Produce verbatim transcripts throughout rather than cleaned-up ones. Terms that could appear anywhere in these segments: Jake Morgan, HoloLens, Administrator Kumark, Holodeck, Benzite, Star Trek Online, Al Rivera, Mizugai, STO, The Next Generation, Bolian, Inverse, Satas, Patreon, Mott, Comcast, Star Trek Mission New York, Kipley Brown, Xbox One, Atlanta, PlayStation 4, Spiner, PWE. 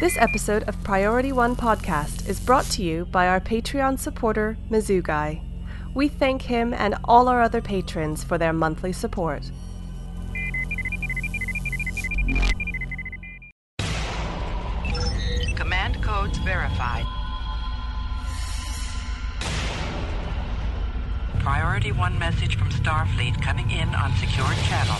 This episode of Priority One Podcast is brought to you by our Patreon supporter, Mizugai. We thank him and all our other patrons for their monthly support. Command codes verified. Priority One message from Starfleet coming in on secured channel.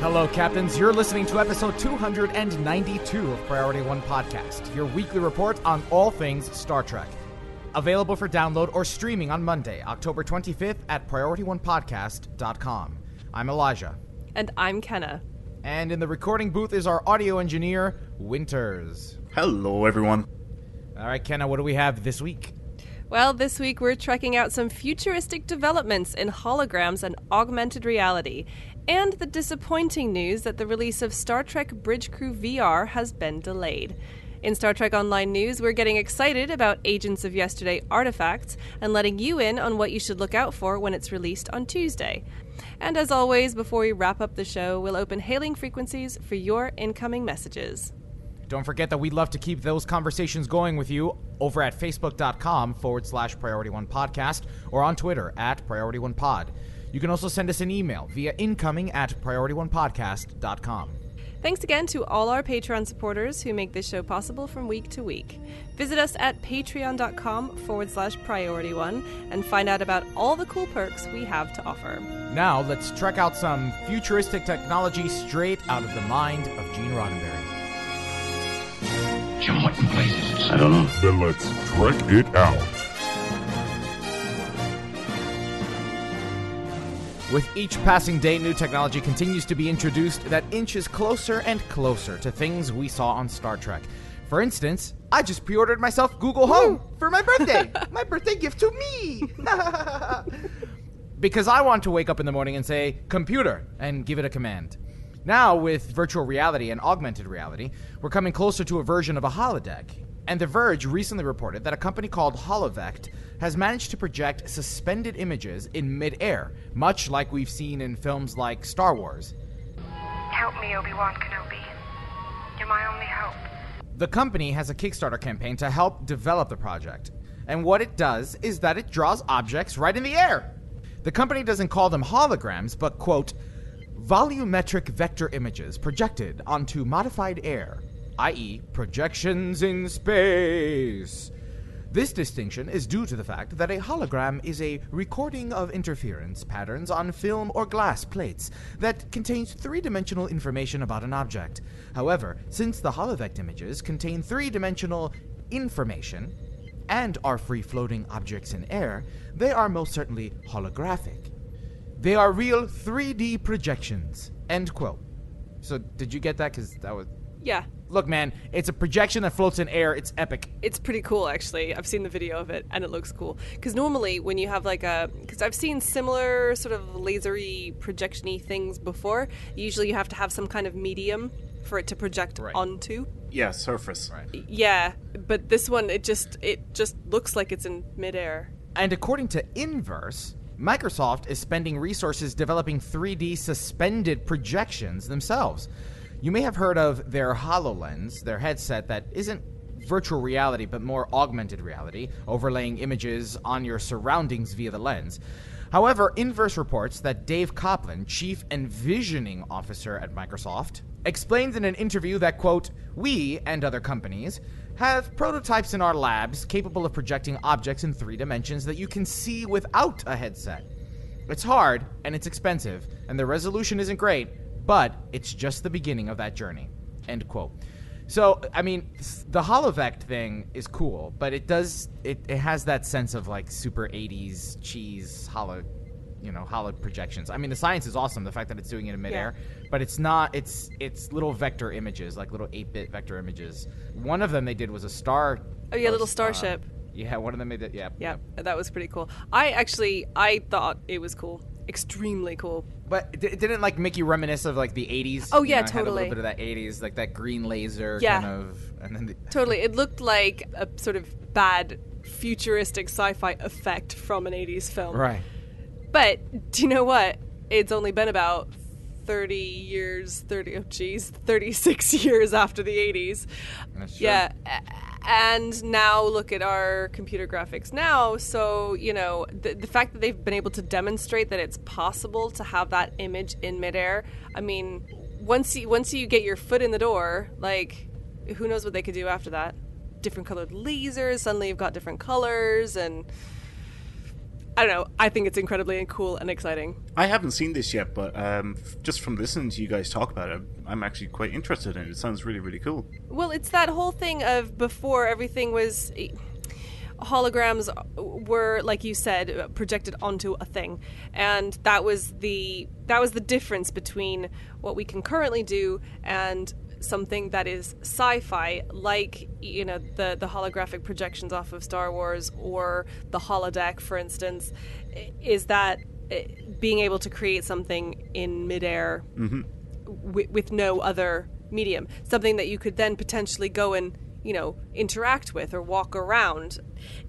Hello, Captains. You're listening to episode two hundred ninety-two of Priority One Podcast, your weekly report on all things Star Trek. Available for download or streaming on Monday, October twenty-fifth at priority one podcast dot com. I'm Elijah. And I'm Kenna. And in the recording booth is our audio engineer, Winters. Hello, everyone. All right, Kenna, what do we have this week? Well, this week we're trekking out some futuristic developments in holograms and augmented reality, and the disappointing news that the release of Star Trek Bridge Crew V R has been delayed. In Star Trek Online news, we're getting excited about Agents of Yesterday artifacts and letting you in on what you should look out for when it's released on Tuesday. And as always, before we wrap up the show, we'll open hailing frequencies for your incoming messages. Don't forget that we'd love to keep those conversations going with you over at facebook.com forward slash Priority One Podcast or on Twitter at Priority One Pod. You can also send us an email via incoming at priority one podcast dot com. Thanks again to all our Patreon supporters who make this show possible from week to week. Visit us at patreon.com forward slash Priority One and find out about all the cool perks we have to offer. Now let's check out some futuristic technology straight out of the mind of Gene Roddenberry. Jim, what in places? I don't know. Then let's trek it out. With each passing day, new technology continues to be introduced that inches closer and closer to things we saw on Star Trek. For instance, I just pre-ordered myself Google Home Woo! for my birthday. My birthday gift to me. Because I want to wake up in the morning and say, computer, and give it a command. Now, with virtual reality and augmented reality, we're coming closer to a version of a holodeck. And The Verge recently reported that a company called HoloVect has managed to project suspended images in midair, much like we've seen in films like Star Wars. Help me, Obi-Wan Kenobi. You're my only hope. The company has a Kickstarter campaign to help develop the project. And what it does is that it draws objects right in the air. The company doesn't call them holograms, but, quote, volumetric vector images projected onto modified air, that is projections in space. This distinction is due to the fact that a hologram is a recording of interference patterns on film or glass plates that contains three-dimensional information about an object. However, since the HoloVect images contain three-dimensional information and are free-floating objects in air, they are most certainly holographic. They are real three D projections, end quote. So did you get that? Because that was... Yeah. Look, man, it's a projection that floats in air. It's epic. It's pretty cool, actually. I've seen the video of it, and it looks cool. Because normally when you have like a... Because I've seen similar sort of laser-y, projection-y things before. Usually you have to have some kind of medium for it to project right. onto. Yeah, surface. Right. Yeah, but this one, it just it just looks like it's in midair. And according to Inverse... Microsoft is spending resources developing three D suspended projections themselves. You may have heard of their HoloLens, their headset that isn't virtual reality but more augmented reality, overlaying images on your surroundings via the lens. However, Inverse reports that Dave Coplin, chief envisioning officer at Microsoft, explains in an interview that, quote, we and other companies have prototypes in our labs capable of projecting objects in three dimensions that you can see without a headset. It's hard, and it's expensive, and the resolution isn't great, but it's just the beginning of that journey, end quote. So, I mean, the HoloVect thing is cool, but it does, it, it has that sense of, like, super eighties cheese holo you know, holog projections. I mean, the science is awesome, the fact that it's doing it in midair, yeah. but it's not, it's it's little vector images, like little eight-bit vector images. One of them they did was a star. Oh, yeah, a little starship. Uh, yeah, one of them made that, yeah, yeah. Yeah, that was pretty cool. I actually, I thought it was cool. Extremely cool. But it didn't, like, Mickey reminisce of, like, the eighties? Oh, yeah, you know, totally. Had a little bit of that eighties, like that green laser yeah. kind of. And then the totally. It looked like a sort of bad futuristic sci-fi effect from an eighties film. Right. But do you know what? It's only been about thirty years, thirty, oh, geez, thirty-six years after the eighties. That's true. Yeah. And now look at our computer graphics now. So, you know, the, the fact that they've been able to demonstrate that it's possible to have that image in midair. I mean, once you, once you get your foot in the door, like, who knows what they could do after that? Different colored lasers. Suddenly you've got different colors and... I don't know. I think it's incredibly cool and exciting. I haven't seen this yet, but um, just from listening to you guys talk about it, I'm actually quite interested in it. It sounds really, really cool. Well, it's that whole thing of before everything was... Holograms were, like you said, projected onto a thing. And that was the that was the difference between what we can currently do and something that is sci-fi, like, you know, the the holographic projections off of Star Wars or the holodeck, for instance, is that being able to create something in midair mm-hmm. w- with no other medium, something that you could then potentially go and, you know, interact with or walk around.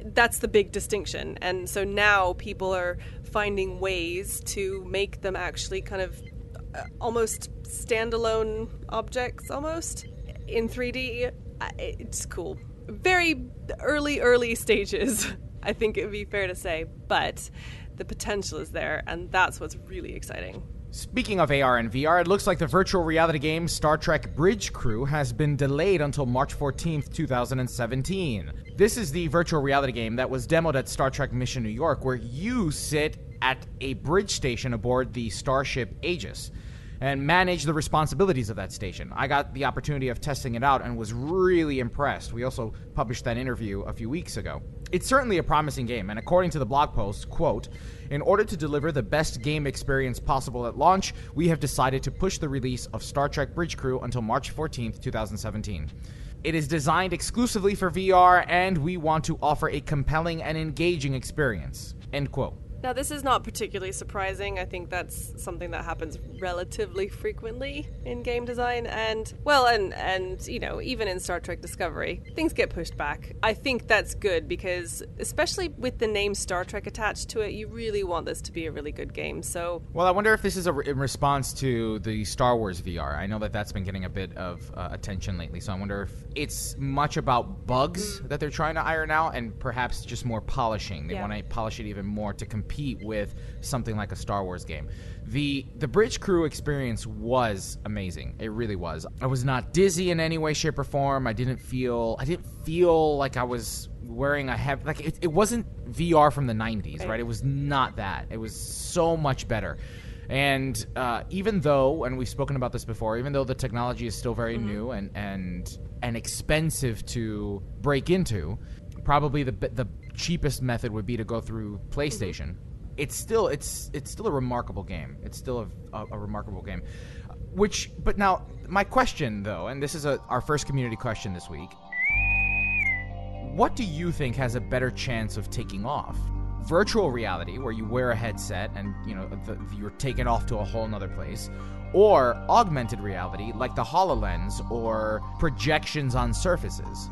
That's the big distinction. And so now people are finding ways to make them actually kind of Uh, almost standalone objects, almost in three D. I, it's cool. Very early, early stages, I think it would be fair to say, but the potential is there, and that's what's really exciting. Speaking of A R and V R, it looks like the virtual reality game Star Trek Bridge Crew has been delayed until March fourteenth, twenty seventeen. This is the virtual reality game that was demoed at Star Trek Mission New York, where you sit at a bridge station aboard the starship Aegis and manage the responsibilities of that station. I got the opportunity of testing it out and was really impressed. We also published that interview a few weeks ago. It's certainly a promising game, and according to the blog post, quote, "In order to deliver the best game experience possible at launch, we have decided to push the release of Star Trek Bridge Crew until March fourteenth, twenty seventeen. It is designed exclusively for V R, and we want to offer a compelling and engaging experience," end quote. Now, this is not particularly surprising. I think that's something that happens relatively frequently in game design. And, well, and, and you know, even in Star Trek Discovery, things get pushed back. I think that's good because, especially with the name Star Trek attached to it, you really want this to be a really good game. So, well, I wonder if this is a re- in response to the Star Wars V R. I know that that's been getting a bit of uh, attention lately, so I wonder if it's much about bugs that they're trying to iron out and perhaps just more polishing. They yeah. want to polish it even more to compare compete with something like a Star Wars game. The the Bridge Crew experience was amazing. It really was. I was not dizzy in any way, shape, or form. I didn't feel I didn't feel like I was wearing a heavy... Like, it, it wasn't V R from the nineties, right? It was not that. It was so much better. And uh, even though, and we've spoken about this before, even though the technology is still very mm-hmm. new and, and, and expensive to break into, probably the the cheapest method would be to go through PlayStation. Mm-hmm. It's still it's it's still a remarkable game. It's still a, a, a remarkable game. Which, but now my question though, and this is a, our first community question this week. What do you think has a better chance of taking off? Virtual reality, where you wear a headset and you know the, you're taken off to a whole nother place, or augmented reality like the HoloLens or projections on surfaces?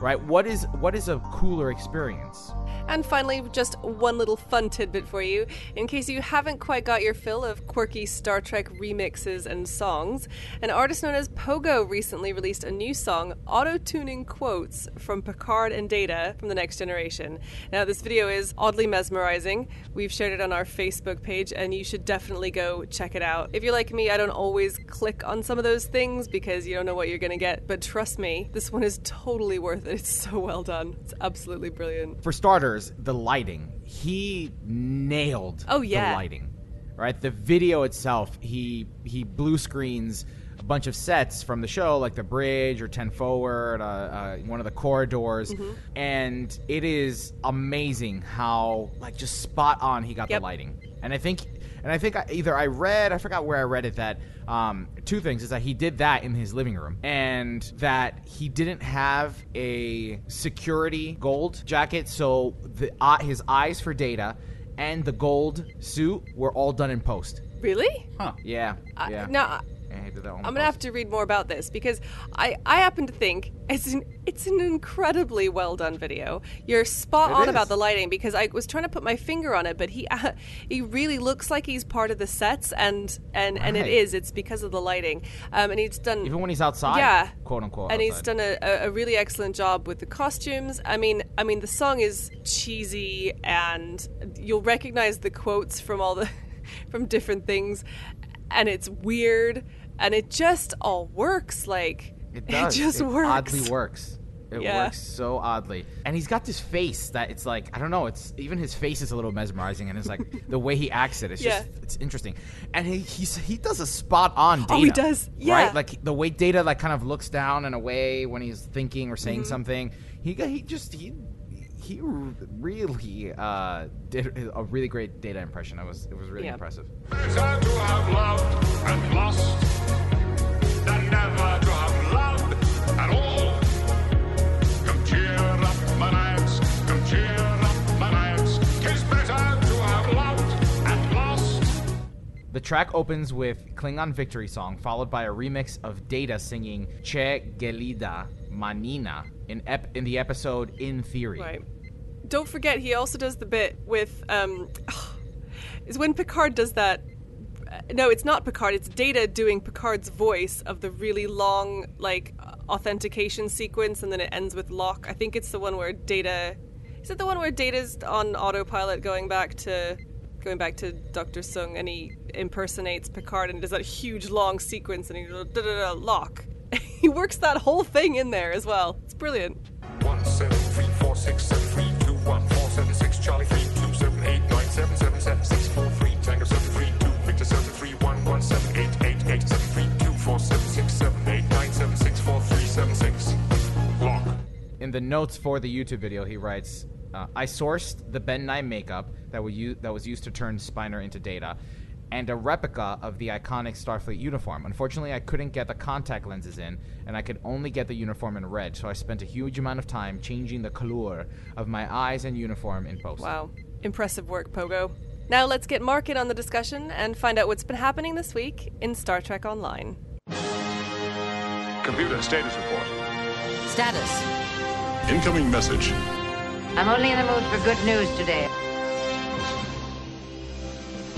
Right? What is what is a cooler experience? And finally, just one little fun tidbit for you. In case you haven't quite got your fill of quirky Star Trek remixes and songs, an artist known as Pogo recently released a new song, auto-tuning quotes from Picard and Data from The Next Generation. Now, this video is oddly mesmerizing. We've shared it on our Facebook page, and you should definitely go check it out. If you're like me, I don't always click on some of those things because you don't know what you're going to get, but trust me, this one is totally worth it. It's so well done. It's absolutely brilliant. For starters, the lighting. He nailed oh, yeah. the lighting. Right? The video itself, he he blue screens a bunch of sets from the show, like the bridge or ten forward, uh, uh, one of the corridors. Mm-hmm. And it is amazing how, like, just spot on he got yep. the lighting. And I think, and I think I, either I read, I forgot where I read it, that um, two things is that he did that in his living room, and that he didn't have a security gold jacket, so the uh, his eyes for Data and the gold suit were all done in post. Really? Huh. Yeah. Uh, yeah. No. I'm going to have to read more about this, because I, I happen to think it's an, it's an incredibly well-done video. You're spot on about the lighting, because I was trying to put my finger on it, but he uh, he really looks like he's part of the sets, and and, right. and it is. It's because of the lighting. Um, and he's done... Even when he's outside? Yeah. Quote, unquote. And outside. He's done a, a really excellent job with the costumes. I mean, I mean, the song is cheesy, and you'll recognize the quotes from all the... from different things, and it's weird, and it just all works. Like it does. It just it works. Oddly works. It yeah. works so oddly. And he's got this face that it's like, I don't know, it's even his face is a little mesmerizing, and it's like the way he acts it, it's yeah. just, it's interesting. And he he's, he does a spot on Data. Oh, he does. Yeah. Right? Like the way Data like kind of looks down in a way when he's thinking or saying mm-hmm. something. He he just he He really uh, did a really great Data impression. It was it was really yeah. impressive. Better to have loved and lost than never to have loved at all. Come cheer up my nights, come cheer up my nights. It's better to have loved and lost. The track opens with Klingon Victory Song, followed by a remix of Data singing Che Gelida Manina in ep- in the episode In Theory. Right. Don't forget, he also does the bit with, um, oh, is when Picard does that. No, it's not Picard. It's Data doing Picard's voice of the really long, like, authentication sequence, and then it ends with lock. I think it's the one where Data. Is it the one where Data's on autopilot going back to going back to Doctor Sung, and he impersonates Picard and does that huge long sequence, and he goes, da da da lock. He works that whole thing in there as well. It's brilliant. One seven three four six seven three two one four seven six Charlie three two seven eight nine seven seven seven six four three Tango seven three two Victor seven three one one seven eight eight eight seven three two four seven six seven eight nine seven six four three seven six. Lock. In the notes for the YouTube video, he writes, uh, "I sourced the Ben nine makeup that we u- that was used to turn Spiner into Data, and a replica of the iconic Starfleet uniform. Unfortunately, I couldn't get the contact lenses in, and I could only get the uniform in red, so I spent a huge amount of time changing the color of my eyes and uniform in post." Wow. Impressive work, Pogo. Now let's get Mark in on the discussion and find out what's been happening this week in Star Trek Online. Computer status report. Status. Incoming message. I'm only in the mood for good news today.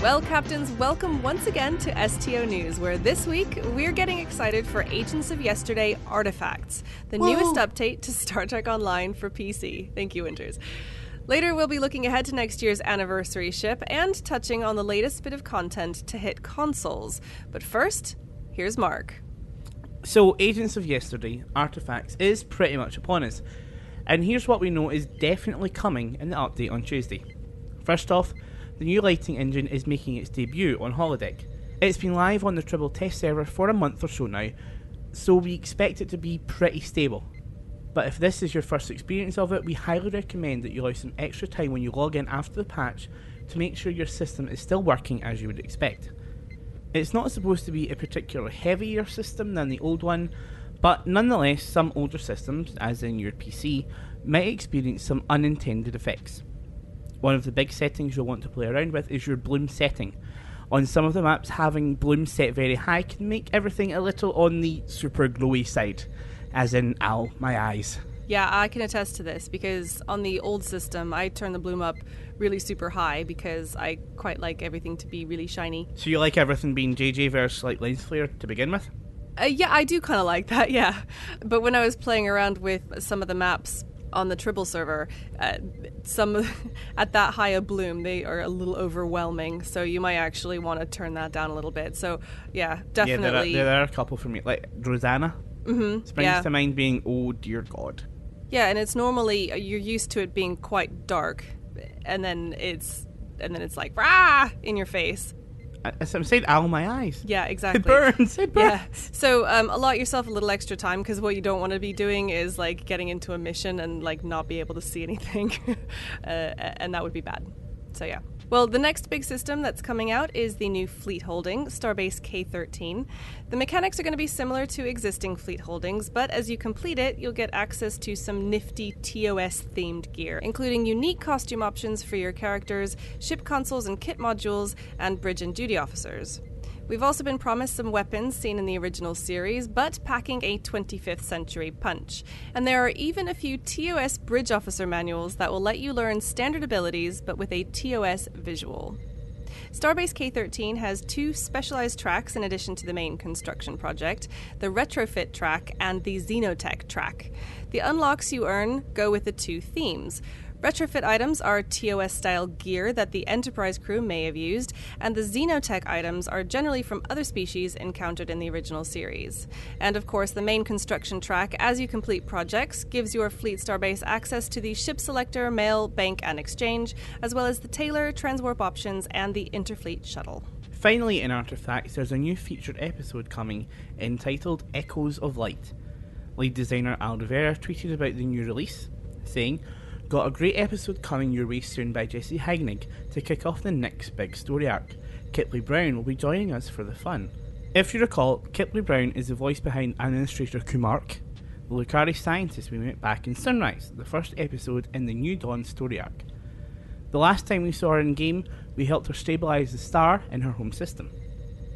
Well, Captains, welcome once again to S T O News, where this week we're getting excited for Agents of Yesterday Artifacts, the Whoa. newest update to Star Trek Online for P C. Thank you, Winters. Later, we'll be looking ahead to next year's anniversary ship and touching on the latest bit of content to hit consoles. But first, here's Mark. So, Agents of Yesterday Artifacts is pretty much upon us, and here's what we know is definitely coming in the update on Tuesday. First off, the new lighting engine is making its debut on Holodeck. It's been live on the Tribble test server for a month or so now, so we expect it to be pretty stable. But if this is your first experience of it, we highly recommend that you allow some extra time when you log in after the patch to make sure your system is still working as you would expect. It's not supposed to be a particularly heavier system than the old one, but nonetheless some older systems, as in your P C, might experience some unintended effects. One of the big settings you'll want to play around with is your bloom setting. On some of the maps, having bloom set very high can make everything a little on the super glowy side, as in, ow, my eyes. Yeah, I can attest to this, because on the old system, I turned the bloom up really super high because I quite like everything to be really shiny. So you like everything being J J versus like lens flare to begin with? Uh, yeah, I do kind of like that, yeah. But when I was playing around with some of the maps on the Tribble server, uh, some at that high a bloom, they are a little overwhelming, so you might actually want to turn that down a little bit. So yeah, definitely. Yeah, there are, there are a couple for me, like Rosanna mm-hmm, springs yeah. to mind being, oh dear God. Yeah, and it's normally, you're used to it being quite dark, and then it's and then it's like, rah, in your face. As I'm saying, ow, my eyes. Yeah, exactly. It burns, it burns. Yeah. So um, allot yourself a little extra time, because what you don't want to be doing is like getting into a mission and like not be able to see anything, uh, and that would be bad. So yeah. Well, the next big system that's coming out is the new fleet holding, Starbase K thirteen. The mechanics are going to be similar to existing fleet holdings, but as you complete it, you'll get access to some nifty T O S-themed gear, including unique costume options for your characters, ship consoles and kit modules, and bridge and duty officers. We've also been promised some weapons seen in the original series, but packing a twenty-fifth century punch. And there are even a few T O S bridge officer manuals that will let you learn standard abilities, but with a T O S visual. Starbase K thirteen has two specialized tracks in addition to the main construction project, the Retrofit track and the Xenotech track. The unlocks you earn go with the two themes. Retrofit items are T O S-style gear that the Enterprise crew may have used, and the Xenotech items are generally from other species encountered in the original series. And of course, the main construction track, as you complete projects, gives your fleet starbase access to the ship selector, mail, bank, and exchange, as well as the Taylor, transwarp options, and the Interfleet shuttle. Finally in Artifacts, there's a new featured episode coming, entitled Echoes of Light. Lead designer Al Rivera tweeted about the new release, saying, "Got a great episode coming your way soon by Jesse Hagnig to kick off the next big story arc. Kipley Brown will be joining us for the fun." If you recall, Kipley Brown is the voice behind Administrator Kumark, the Lukari scientist we met back in Sunrise, the first episode in the New Dawn story arc. The last time we saw her in game, we helped her stabilise the star in her home system.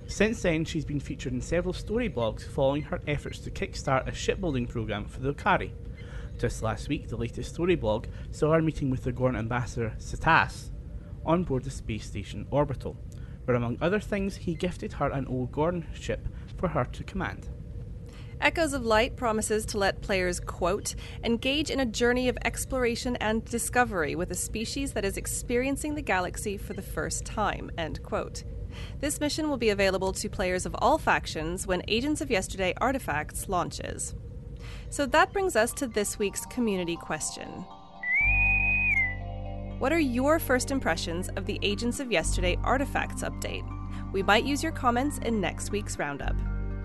Since then, she's been featured in several story blogs following her efforts to kickstart a shipbuilding programme for the Lukari. Just last week, the latest story blog saw her meeting with the Gorn ambassador, Satas, on board the space station Orbital, where among other things, he gifted her an old Gorn ship for her to command. Echoes of Light promises to let players, quote, engage in a journey of exploration and discovery with a species that is experiencing the galaxy for the first time, end quote. This mission will be available to players of all factions when Agents of Yesterday Artifacts launches. So that brings us to this week's community question. What are your first impressions of the Agents of Yesterday Artifacts update? We might use your comments in next week's roundup.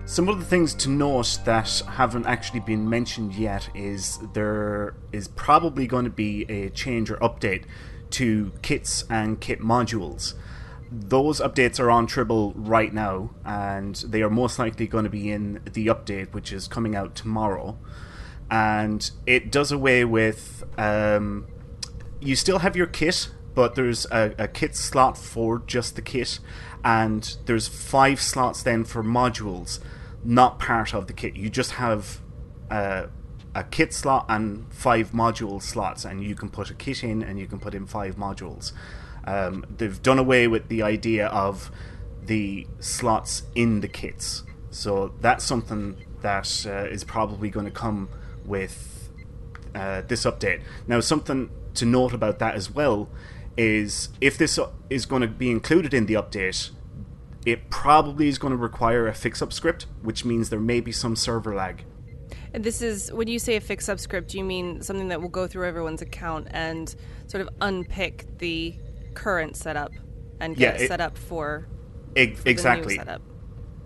Some of the things to note that haven't actually been mentioned yet is there is probably going to be a change or update to kits and kit modules. Those updates are on Tribble right now, and they are most likely going to be in the update, which is coming out tomorrow. And it does away with... Um, you still have your kit, but there's a, a kit slot for just the kit, and there's five slots then for modules, not part of the kit. You just have uh, a kit slot and five module slots, and you can put a kit in, and you can put in five modules. Um, they've done away with the idea of the slots in the kits, so that's something that uh, is probably going to come with uh, this update. Now, something to note about that as well is if this is going to be included in the update, it probably is going to require a fix-up script, which means there may be some server lag. This is, when you say a fix-up script, you mean something that will go through everyone's account and sort of unpick the current setup and get yeah, it, set up for, it, for exactly. The new setup.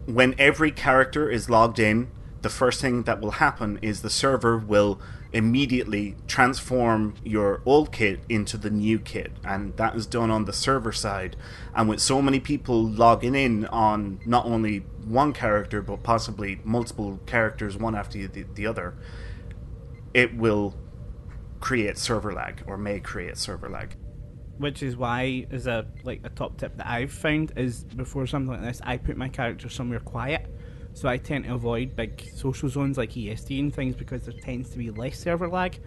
When every character is logged in, the first thing that will happen is the server will immediately transform your old kit into the new kit, and that is done on the server side. And with so many people logging in on not only one character but possibly multiple characters one after the, the other, it will create server lag, or may create server lag. Which is why, as a like a top tip that I've found, is before something like this, I put my character somewhere quiet. So I tend to avoid big social zones like E S D and things because there tends to be less server lag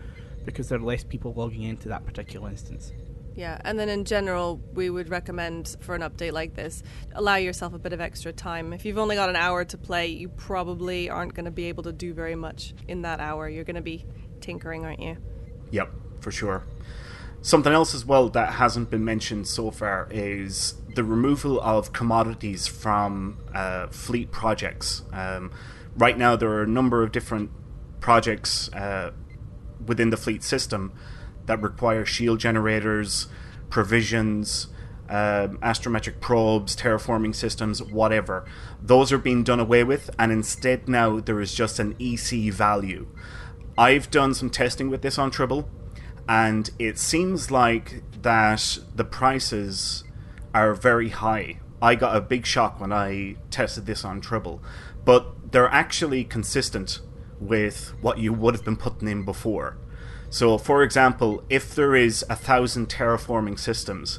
because there are less people logging into that particular instance. Yeah, and then in general, we would recommend for an update like this, allow yourself a bit of extra time. If you've only got an hour to play, you probably aren't going to be able to do very much in that hour. You're going to be tinkering, aren't you? Yep, for sure. Something else as well that hasn't been mentioned so far is the removal of commodities from uh, fleet projects. Um, right now there are a number of different projects uh, within the fleet system that require shield generators, provisions, uh, astrometric probes, terraforming systems, whatever. Those are being done away with, and instead now there is just an E C value. I've done some testing with this on Tribble, and it seems like that the prices are very high. I got a big shock when I tested this on Tribble, but they're actually consistent with what you would have been putting in before. So, for example, if there is a thousand terraforming systems,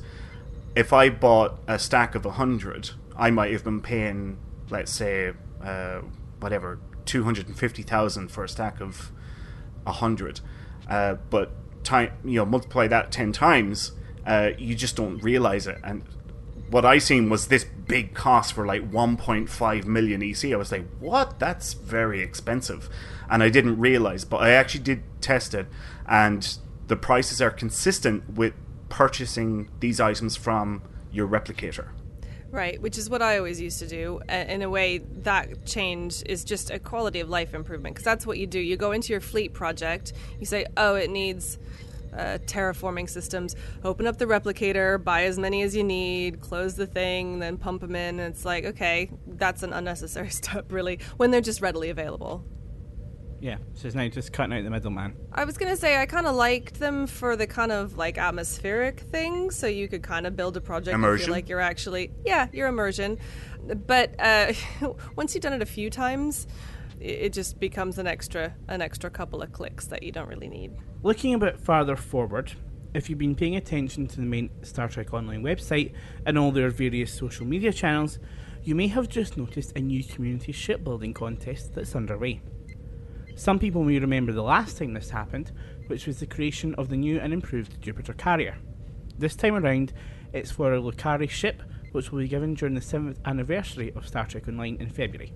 if I bought a stack of a hundred, I might have been paying, let's say, uh, whatever, two hundred and fifty thousand for a stack of a hundred. Uh, but time, you know, multiply that ten times, uh, you just don't realize it. And what I seen was this big cost for like one point five million E C. I was like, what? That's very expensive. And I didn't realize, but I actually did test it, and the prices are consistent with purchasing these items from your replicator. Right, which is what I always used to do. In a way, that change is just a quality of life improvement, because that's what you do. You go into your fleet project, you say, oh, it needs... Uh, terraforming systems, open up the replicator, buy as many as you need, close the thing, then pump them in, and it's like, okay, that's an unnecessary step, really, when they're just readily available. Yeah, so it's now just cutting out the middleman. I was going to say, I kind of liked them for the kind of, like, atmospheric thing, so you could kind of build a project immersion. And feel like you're actually, yeah, your immersion. But uh, once you've done it a few times, it just becomes an extra an extra couple of clicks that you don't really need. Looking a bit farther forward, if you've been paying attention to the main Star Trek Online website and all their various social media channels, you may have just noticed a new community shipbuilding contest that's underway. Some people may remember the last time this happened, which was the creation of the new and improved Jupiter carrier. This time around, it's for a Lukari ship, which will be given during the seventh anniversary of Star Trek Online in February.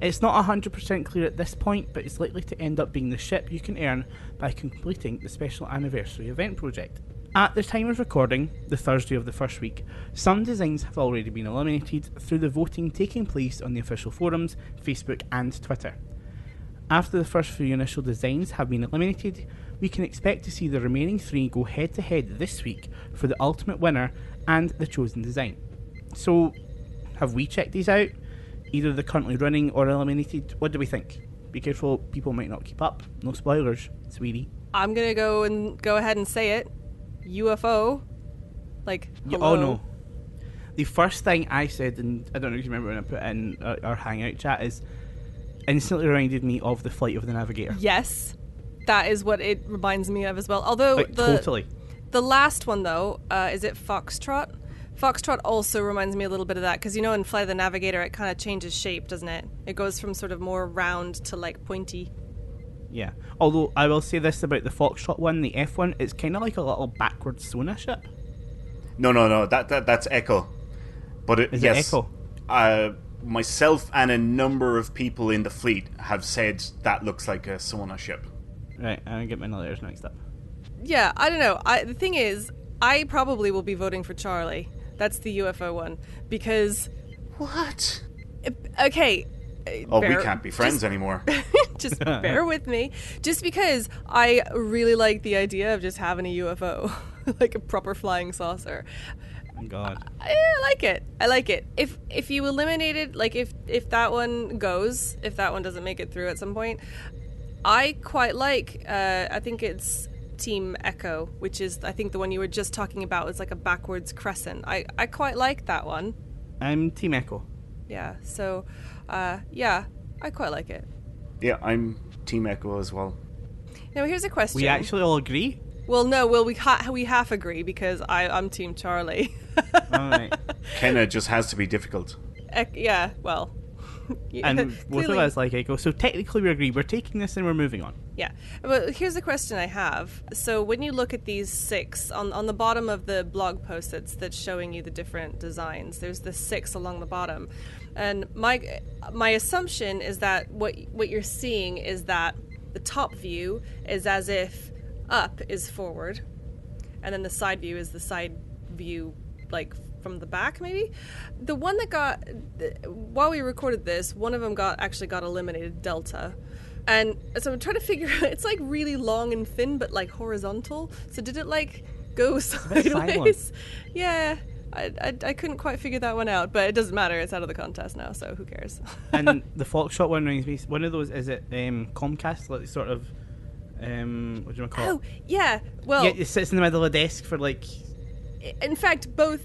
It's not one hundred percent clear at this point, but it's likely to end up being the ship you can earn by completing the special anniversary event project. At the time of recording, the Thursday of the first week, some designs have already been eliminated through the voting taking place on the official forums, Facebook and Twitter. After the first few initial designs have been eliminated, we can expect to see the remaining three go head to head this week for the ultimate winner and the chosen design. So, have we checked these out? Either they're currently running or eliminated. What do we think? Be careful, people might not keep up. No spoilers, sweetie. I'm going to go and go ahead and say it. U F O. Like, hello. Oh, no. The first thing I said, and I don't know if you remember when I put in our, our Hangout chat, is instantly reminded me of the Flight of the Navigator. Yes. That is what it reminds me of as well. Although, like, the, totally. The last one, though, uh, is it Foxtrot? Foxtrot also reminds me a little bit of that, because, you know, in Flight of the Navigator, it kind of changes shape, doesn't it? It goes from sort of more round to, like, pointy. Yeah. Although, I will say this about the Foxtrot one, the F one, it's kind of like a little backwards sonar ship. No, no, no. That, that That's Echo. But it, Is yes, it Echo? Uh, myself and a number of people in the fleet have said that looks like a sonar ship. Right. I'm going to get my letters mixed up. Yeah. I don't know. I, the thing is, I probably will be voting for Charlie. That's the U F O one, because... What? Okay. Oh, bear, we can't be friends just, anymore. Just bear with me. Just because I really like the idea of just having a U F O, like a proper flying saucer. God. I, I like it. I like it. If if you eliminated, like, if, if that one goes, if that one doesn't make it through at some point, I quite like, uh, I think it's... Team Echo, which is, I think, the one you were just talking about, was like a backwards crescent. I, I quite like that one. I'm Team Echo. Yeah, so, uh, yeah, I quite like it. Yeah, I'm Team Echo as well. Now, here's a question. We actually all agree? Well, no, well, we ha- we half agree, because I, I'm Team Charlie. All right. Kenna just has to be difficult. E- yeah, well... Yeah, and both of us like Echo, so technically we agree. We're taking this and we're moving on. Yeah, but here's a question I have. So when you look at these six on on the bottom of the blog post that's that's showing you the different designs, there's the six along the bottom, and my my assumption is that what what you're seeing is that the top view is as if up is forward, and then the side view is the side view, like, from the back. Maybe the one that got th- while we recorded this, one of them got actually got eliminated, Delta, and so I'm trying to figure out, it's like really long and thin but like horizontal, so did it like go sideways? Yeah, I, I I couldn't quite figure that one out, but it doesn't matter, it's out of the contest now, so who cares. And the Foxtrot one reminds me, one of those, is it um, Comcast, like, sort of um, what do you call it? Oh, yeah. Well, yeah, it sits in the middle of a desk for like. In fact, both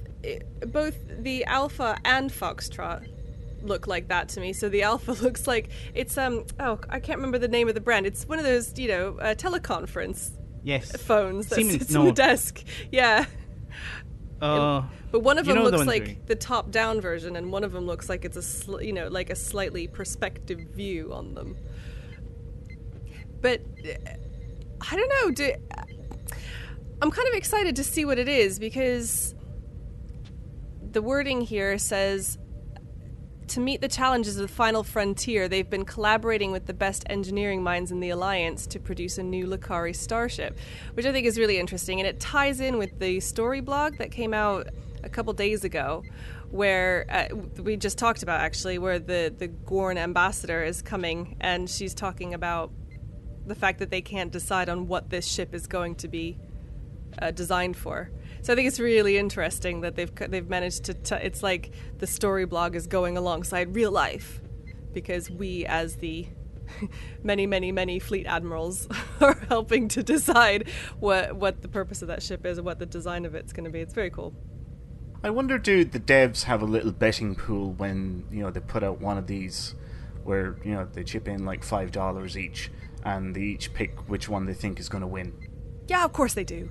both the Alpha and Foxtrot look like that to me. So the Alpha looks like it's um oh I can't remember the name of the brand. It's one of those you know uh, teleconference yes phones that Siemens, sits no. on the desk. Yeah. Uh, but one of them looks the like doing. the top-down version, and one of them looks like it's a sl- you know like a slightly perspective view on them. But I don't know. Do, I'm kind of excited to see what it is because the wording here says, to meet the challenges of the final frontier, they've been collaborating with the best engineering minds in the Alliance to produce a new Lukari starship, which I think is really interesting. And it ties in with the story blog that came out a couple days ago, where uh, we just talked about, actually, where the, the Gorn ambassador is coming, and she's talking about the fact that they can't decide on what this ship is going to be uh, designed for. So I think it's really interesting that they've they've managed to. T- it's like the story blog is going alongside real life, because we, as the many, many, many fleet admirals, are helping to decide what what the purpose of that ship is and what the design of it's going to be. It's very cool. I wonder, do the devs have a little betting pool when you know they put out one of these, where you know they chip in like five dollars each, and they each pick which one they think is going to win? Yeah, of course they do.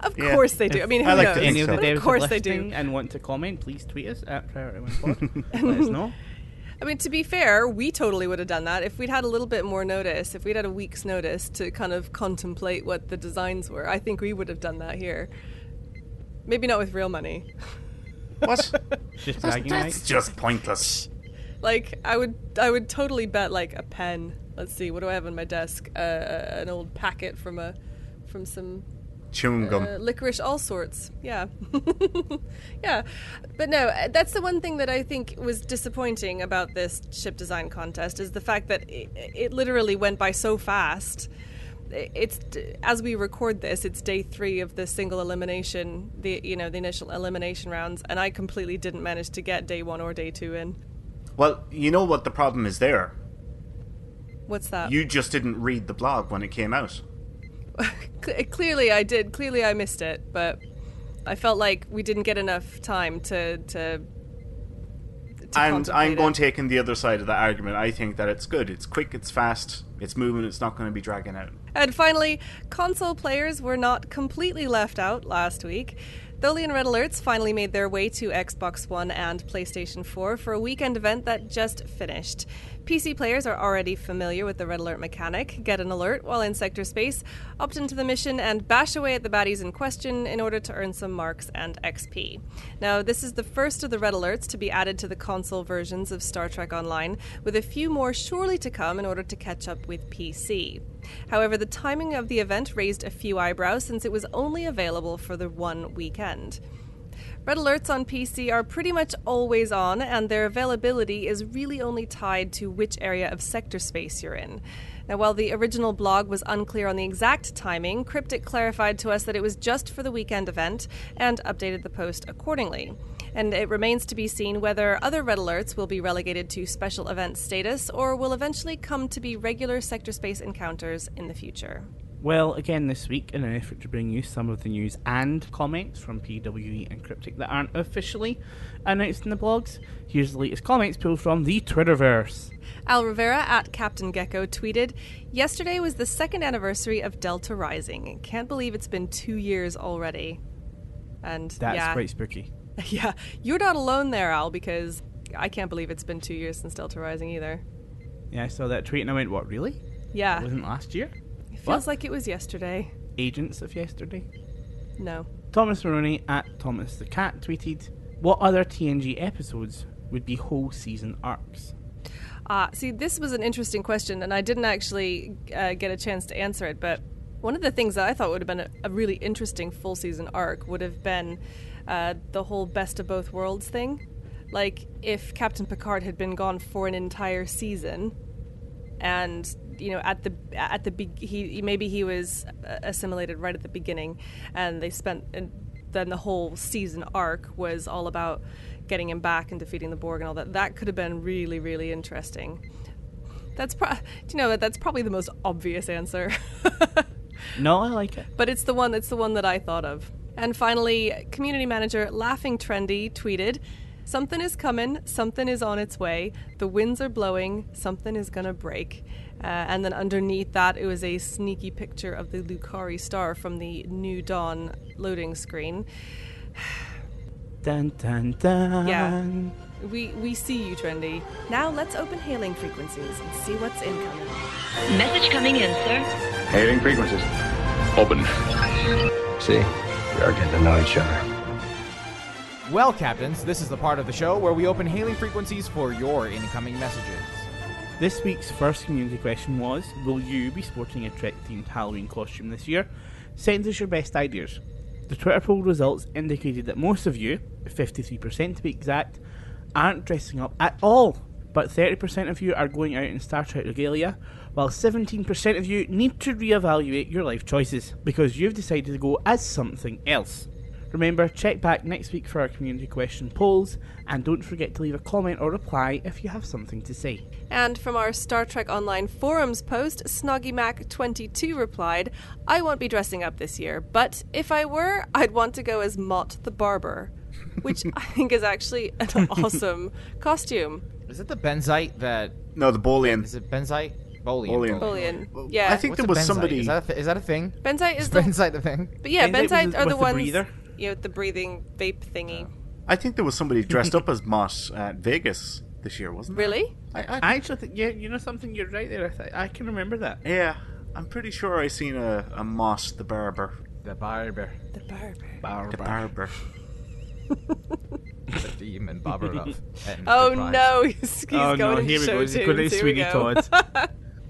Of yeah. course they do. If I mean, who I like knows? Any of the devs of course they do. And want to comment? Please tweet us at Priority One Pod. Let us know. I mean, to be fair, we totally would have done that if we'd had a little bit more notice. If we'd had a week's notice to kind of contemplate what the designs were, I think we would have done that here. Maybe not with real money. What? just that's, that's just pointless. Like I would, I would totally bet like a pen. Let's see, what do I have on my desk? Uh, an old packet from a, from some. Chewing gum. Uh, licorice, all sorts. Yeah. yeah. But no, that's the one thing that I think was disappointing about this ship design contest is the fact that it, it literally went by so fast. It's as we record this, it's day three of the single elimination, the you know, the initial elimination rounds, and I completely didn't manage to get day one or day two in. Well, you know what the problem is there? What's that? You just didn't read the blog when it came out. Clearly I did. Clearly I missed it, but I felt like we didn't get enough time to... to, to and I'm going it. taking the other side of that argument. I think that it's good. It's quick, it's fast, it's moving, it's not going to be dragging out. And finally, console players were not completely left out last week. Bolian Red Alerts finally made their way to Xbox One and PlayStation four for a weekend event that just finished. P C players are already familiar with the Red Alert mechanic, get an alert while in sector space, opt into the mission, and bash away at the baddies in question in order to earn some marks and X P. Now, this is the first of the Red Alerts to be added to the console versions of Star Trek Online, with a few more surely to come in order to catch up with P C. However, the timing of the event raised a few eyebrows since it was only available for the one weekend. Red Alerts on P C are pretty much always on, and their availability is really only tied to which area of sector space you're in. Now, while the original blog was unclear on the exact timing, Cryptic clarified to us that it was just for the weekend event and updated the post accordingly. And it remains to be seen whether other Red Alerts will be relegated to special event status or will eventually come to be regular sector space encounters in the future. Well, again this week, in an effort to bring you some of the news and comments from P W E and Cryptic that aren't officially announced in the blogs, here's the latest comments pulled from the Twitterverse. Al Rivera at Captain Gecko tweeted, "Yesterday was the second anniversary of Delta Rising. Can't believe it's been two years already." And that's yeah. quite spooky. Yeah, you're not alone there, Al, because I can't believe it's been two years since Delta Rising either. Yeah, I saw that tweet and I went, what, really? Yeah. It wasn't last year? It feels what? like it was yesterday. Agents of Yesterday? No. Thomas Maroney at Thomas the Cat tweeted, what other T N G episodes would be whole season arcs? Uh, see, this was an interesting question, and I didn't actually uh, get a chance to answer it, but one of the things that I thought would have been a, a really interesting full season arc would have been... Uh, the whole best of both worlds thing. Like, if Captain Picard had been gone for an entire season and, you know, at the at the be- he maybe he was assimilated right at the beginning and they spent, and then the whole season arc was all about getting him back and defeating the Borg and all that. That could have been really, really interesting. That's pro- do you know what? That's probably the most obvious answer. No, I like it. But it's the one. It's the one that I thought of. And finally, community manager Laughing Trendy tweeted, "Something is coming. Something is on its way. The winds are blowing. Something is gonna break." Uh, and then underneath that, it was a sneaky picture of the Lukari star from the New Dawn loading screen. Dun dun dun. Yeah. We we see you, Trendy. Now let's open hailing frequencies and see what's incoming. Message coming in, sir. Hailing frequencies. Open. See, we are getting to know each other. Well, captains, this is the part of the show where we open hailing frequencies for your incoming messages. This week's first community question was, will you be sporting a Trek-themed Halloween costume this year? Send us your best ideas. The Twitter poll results indicated that most of you, fifty-three percent to be exact, aren't dressing up at all, but thirty percent of you are going out in Star Trek regalia, while seventeen percent of you need to reevaluate your life choices because you've decided to go as something else. Remember, check back next week for our community question polls, and don't forget to leave a comment or reply if you have something to say. And from our Star Trek Online forums post, Snoggy Mac twenty-two replied, "I won't be dressing up this year, but if I were, I'd want to go as Mott the Barber." Which I think is actually an awesome costume. Is it the Benzite that... No, the Bolian. Is it Benzite? Bolian. Bolian. Bolian. Yeah. I think What's there was Benzite? somebody... Is that, a th- is that a thing? Benzite is, is the... Benzite the thing? But yeah, Benzite, Benzite are the, the ones... Breather? You know, the breathing vape thingy. I think there was somebody dressed up as Moss at Vegas this year, wasn't there? Really? I, I... I actually think... Yeah, you know something? You're right there. I, th- I can remember that. Yeah. I'm pretty sure I seen a, a Moss the Barber. The Barber. The Barber. Barber. The Barber. The demon barber up. Oh no, he's, he's oh, going no. to show tunes. He's going to Sweeney Todd.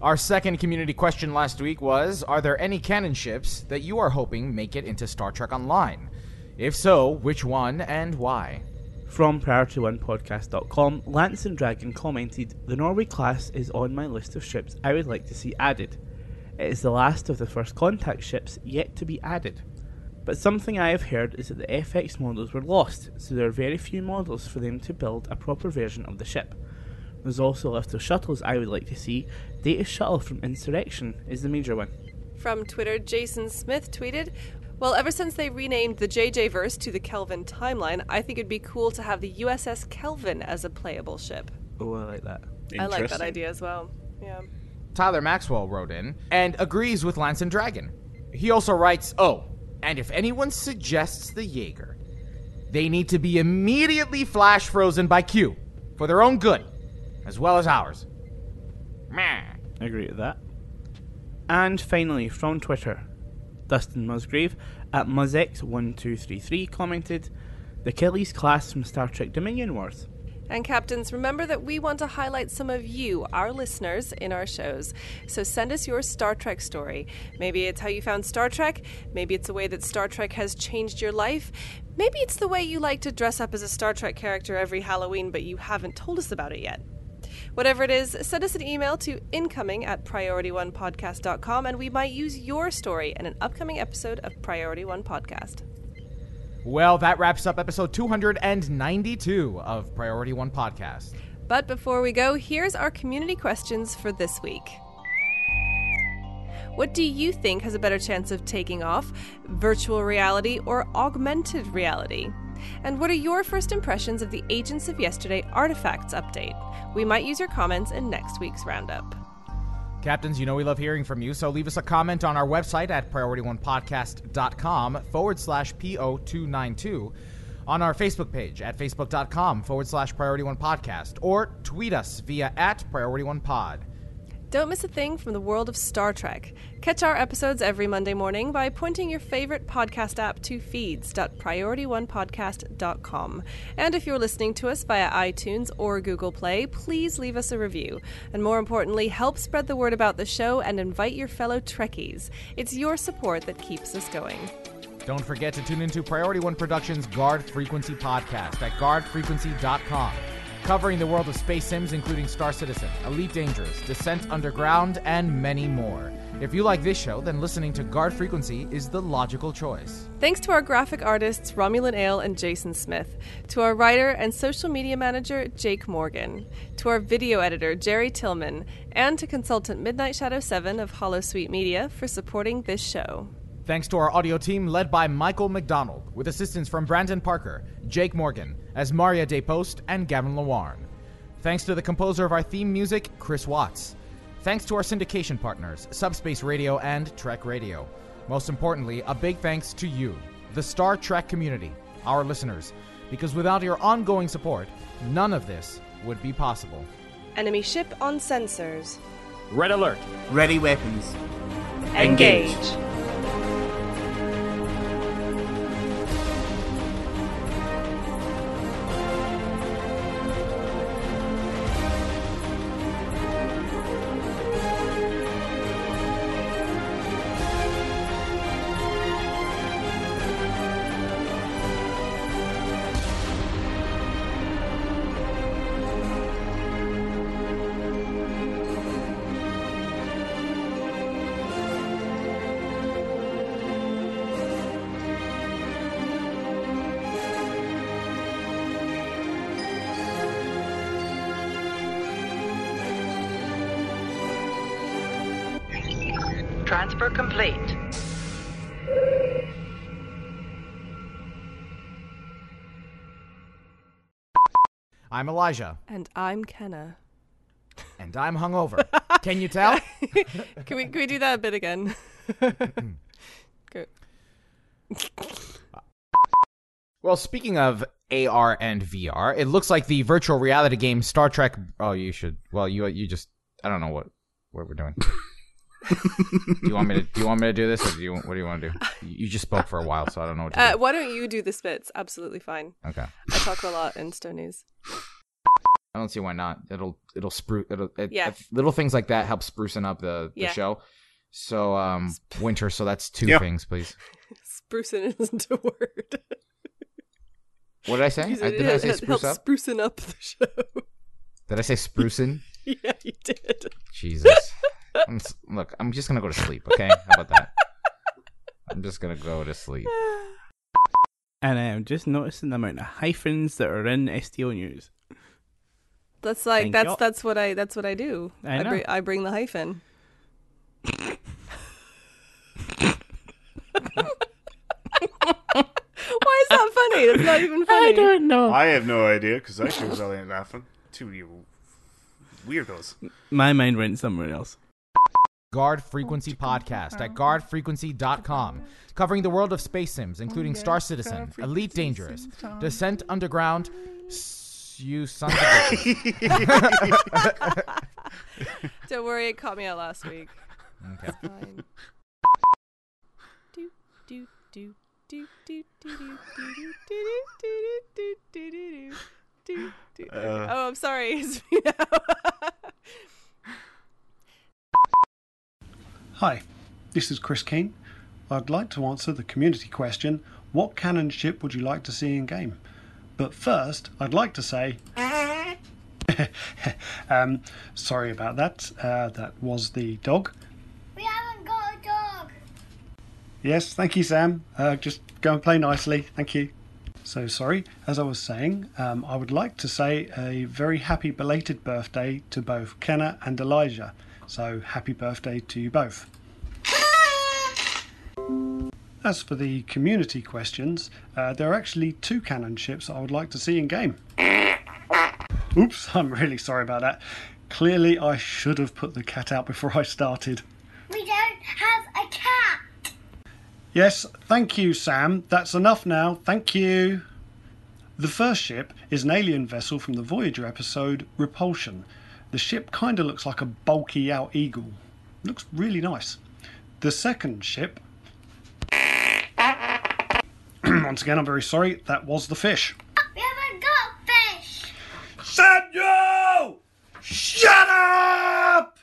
Our second community question last week was, are there any canon ships that you are hoping make it into Star Trek Online? If so, which one and why? From Priority One Podcast dot com, Lance and Dragon commented, "The Norway class is on my list of ships I would like to see added. It is the last of the First Contact ships yet to be added. But something I have heard is that the F X models were lost, so there are very few models for them to build a proper version of the ship. There's also a list of shuttles I would like to see. Data's shuttle from Insurrection is the major one." From Twitter, Jason Smith tweeted, "Well, ever since they renamed the J J-verse to the Kelvin timeline, I think it'd be cool to have the U S S Kelvin as a playable ship." Oh, I like that. I like that idea as well, yeah. Tyler Maxwell wrote in and agrees with Lance and Dragon. He also writes, oh... "And if anyone suggests the Jaeger, they need to be immediately flash frozen by Q for their own good, as well as ours." Meh. I agree with that. And finally, from Twitter, Dustin Musgrave at Muzx one two three three commented, "The Kelly's class from Star Trek Dominion Wars." And captains, remember that we want to highlight some of you, our listeners, in our shows. So send us your Star Trek story. Maybe it's how you found Star Trek. Maybe it's a way that Star Trek has changed your life. Maybe it's the way you like to dress up as a Star Trek character every Halloween, but you haven't told us about it yet. Whatever it is, send us an email to incoming at priority one podcast dot com, and we might use your story in an upcoming episode of Priority One Podcast. Well, that wraps up episode two hundred ninety-two of Priority One Podcast. But before we go, here's our community questions for this week. What do you think has a better chance of taking off, virtual reality or augmented reality? And what are your first impressions of the Agents of Yesterday Artifacts update? We might use your comments in next week's roundup. Captains, you know we love hearing from you, so leave us a comment on our website at priority one podcast dot com forward slash P O two ninety-two, on our Facebook page at facebook.com forward slash priority one podcast, or tweet us via at priority one pod. Don't miss a thing from the world of Star Trek. Catch our episodes every Monday morning by pointing your favorite podcast app to feeds dot priority one podcast dot com. And if you're listening to us via iTunes or Google Play, please leave us a review. And more importantly, help spread the word about the show and invite your fellow Trekkies. It's your support that keeps us going. Don't forget to tune into Priority One Productions' Guard Frequency podcast at guard frequency dot com. Covering the world of space sims, including Star Citizen, Elite Dangerous, Descent Underground, and many more. If you like this show, then listening to Guard Frequency is the logical choice. Thanks to our graphic artists, Romulan Ale and Jason Smith, to our writer and social media manager, Jake Morgan, to our video editor, Jerry Tillman, and to consultant Midnight Shadow seven of Holosuite Media for supporting this show. Thanks to our audio team led by Michael McDonald, with assistance from Brandon Parker, Jake Morgan, as Maria DePost, and Gavin Lawarne. Thanks to the composer of our theme music, Chris Watts. Thanks to our syndication partners, Subspace Radio and Trek Radio. Most importantly, a big thanks to you, the Star Trek community, our listeners, because without your ongoing support, none of this would be possible. Enemy ship on sensors. Red alert. Ready weapons. Engage. Engage. Transfer complete. I'm Elijah. And I'm Kenna. And I'm hungover. Can you tell? can we can we do that a bit again? Good. Well, speaking of A R and V R, it looks like the virtual reality game Star Trek. Oh, you should. Well, you you just. I don't know what what we're doing. do you want me to do you want me to do this or do you what do you want to do? You just spoke for a while, so I don't know what to uh, do. Why don't you do the spits? Absolutely fine. Okay. I talk a lot in Star News. I don't see why not. It'll it'll spruce it'll it, yeah. It, little things like that help sprucing up the, the yeah. show. So um Sp- winter, so that's two yep. things, please. Sprucing isn't a word. What did I say? It, I, did it, I say it, spruce up? Sprucing up the show. Did I say sprucing? Yeah, you did. Jesus. I'm, look, I'm just going to go to sleep, okay? How about that? I'm just going to go to sleep. And I'm just noticing the amount of hyphens that are in S T O news. That's like Thank that's y'all. that's what I that's what I do. I, I, br- I bring the hyphen. Why is that funny? That's not even funny. I don't know. I have no idea because I chose Elliot laughing. Two you weirdos. My mind went somewhere else. Guard Frequency Podcast at guard frequency dot com, covering the world of space sims, including Star Citizen, Elite Dangerous, Descent Underground, s- you son of a bitch. Don't worry, it caught me out last week. Okay. Fine. Do, do, do, do, do, do, do, do, do, do, do, do, do, do. Oh, I'm sorry. It's me now. Hi, this is Chris Keane. I'd like to answer the community question, what canon ship would you like to see in game? But first, I'd like to say... um, sorry about that. Uh, that was the dog. We haven't got a dog. Yes, thank you, Sam. Uh, just go and play nicely. Thank you. So sorry, as I was saying, um, I would like to say a very happy belated birthday to both Kenna and Elijah. So happy birthday to you both. As for the community questions, uh, there are actually two canon ships I would like to see in game. Oops, I'm really sorry about that. Clearly I should have put the cat out before I started. We don't have a cat! Yes, thank you, Sam. That's enough now. Thank you. The first ship is an alien vessel from the Voyager episode Repulsion. The ship kind of looks like a bulky out eagle. Looks really nice. The second ship... Once again, I'm very sorry. That was the fish. We haven't got fish! Samuel! Shut up!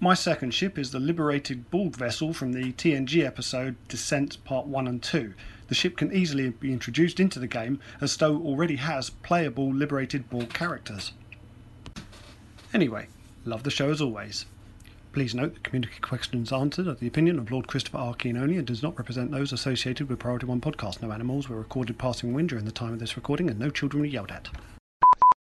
My second ship is the liberated Borg vessel from the T N G episode Descent Part one and two. The ship can easily be introduced into the game, as Stowe already has playable liberated Borg characters. Anyway, love the show as always. Please note that community questions answered are the opinion of Lord Christopher R. Keane only and does not represent those associated with Priority One Podcast. No animals were recorded passing wind during the time of this recording and no children were yelled at.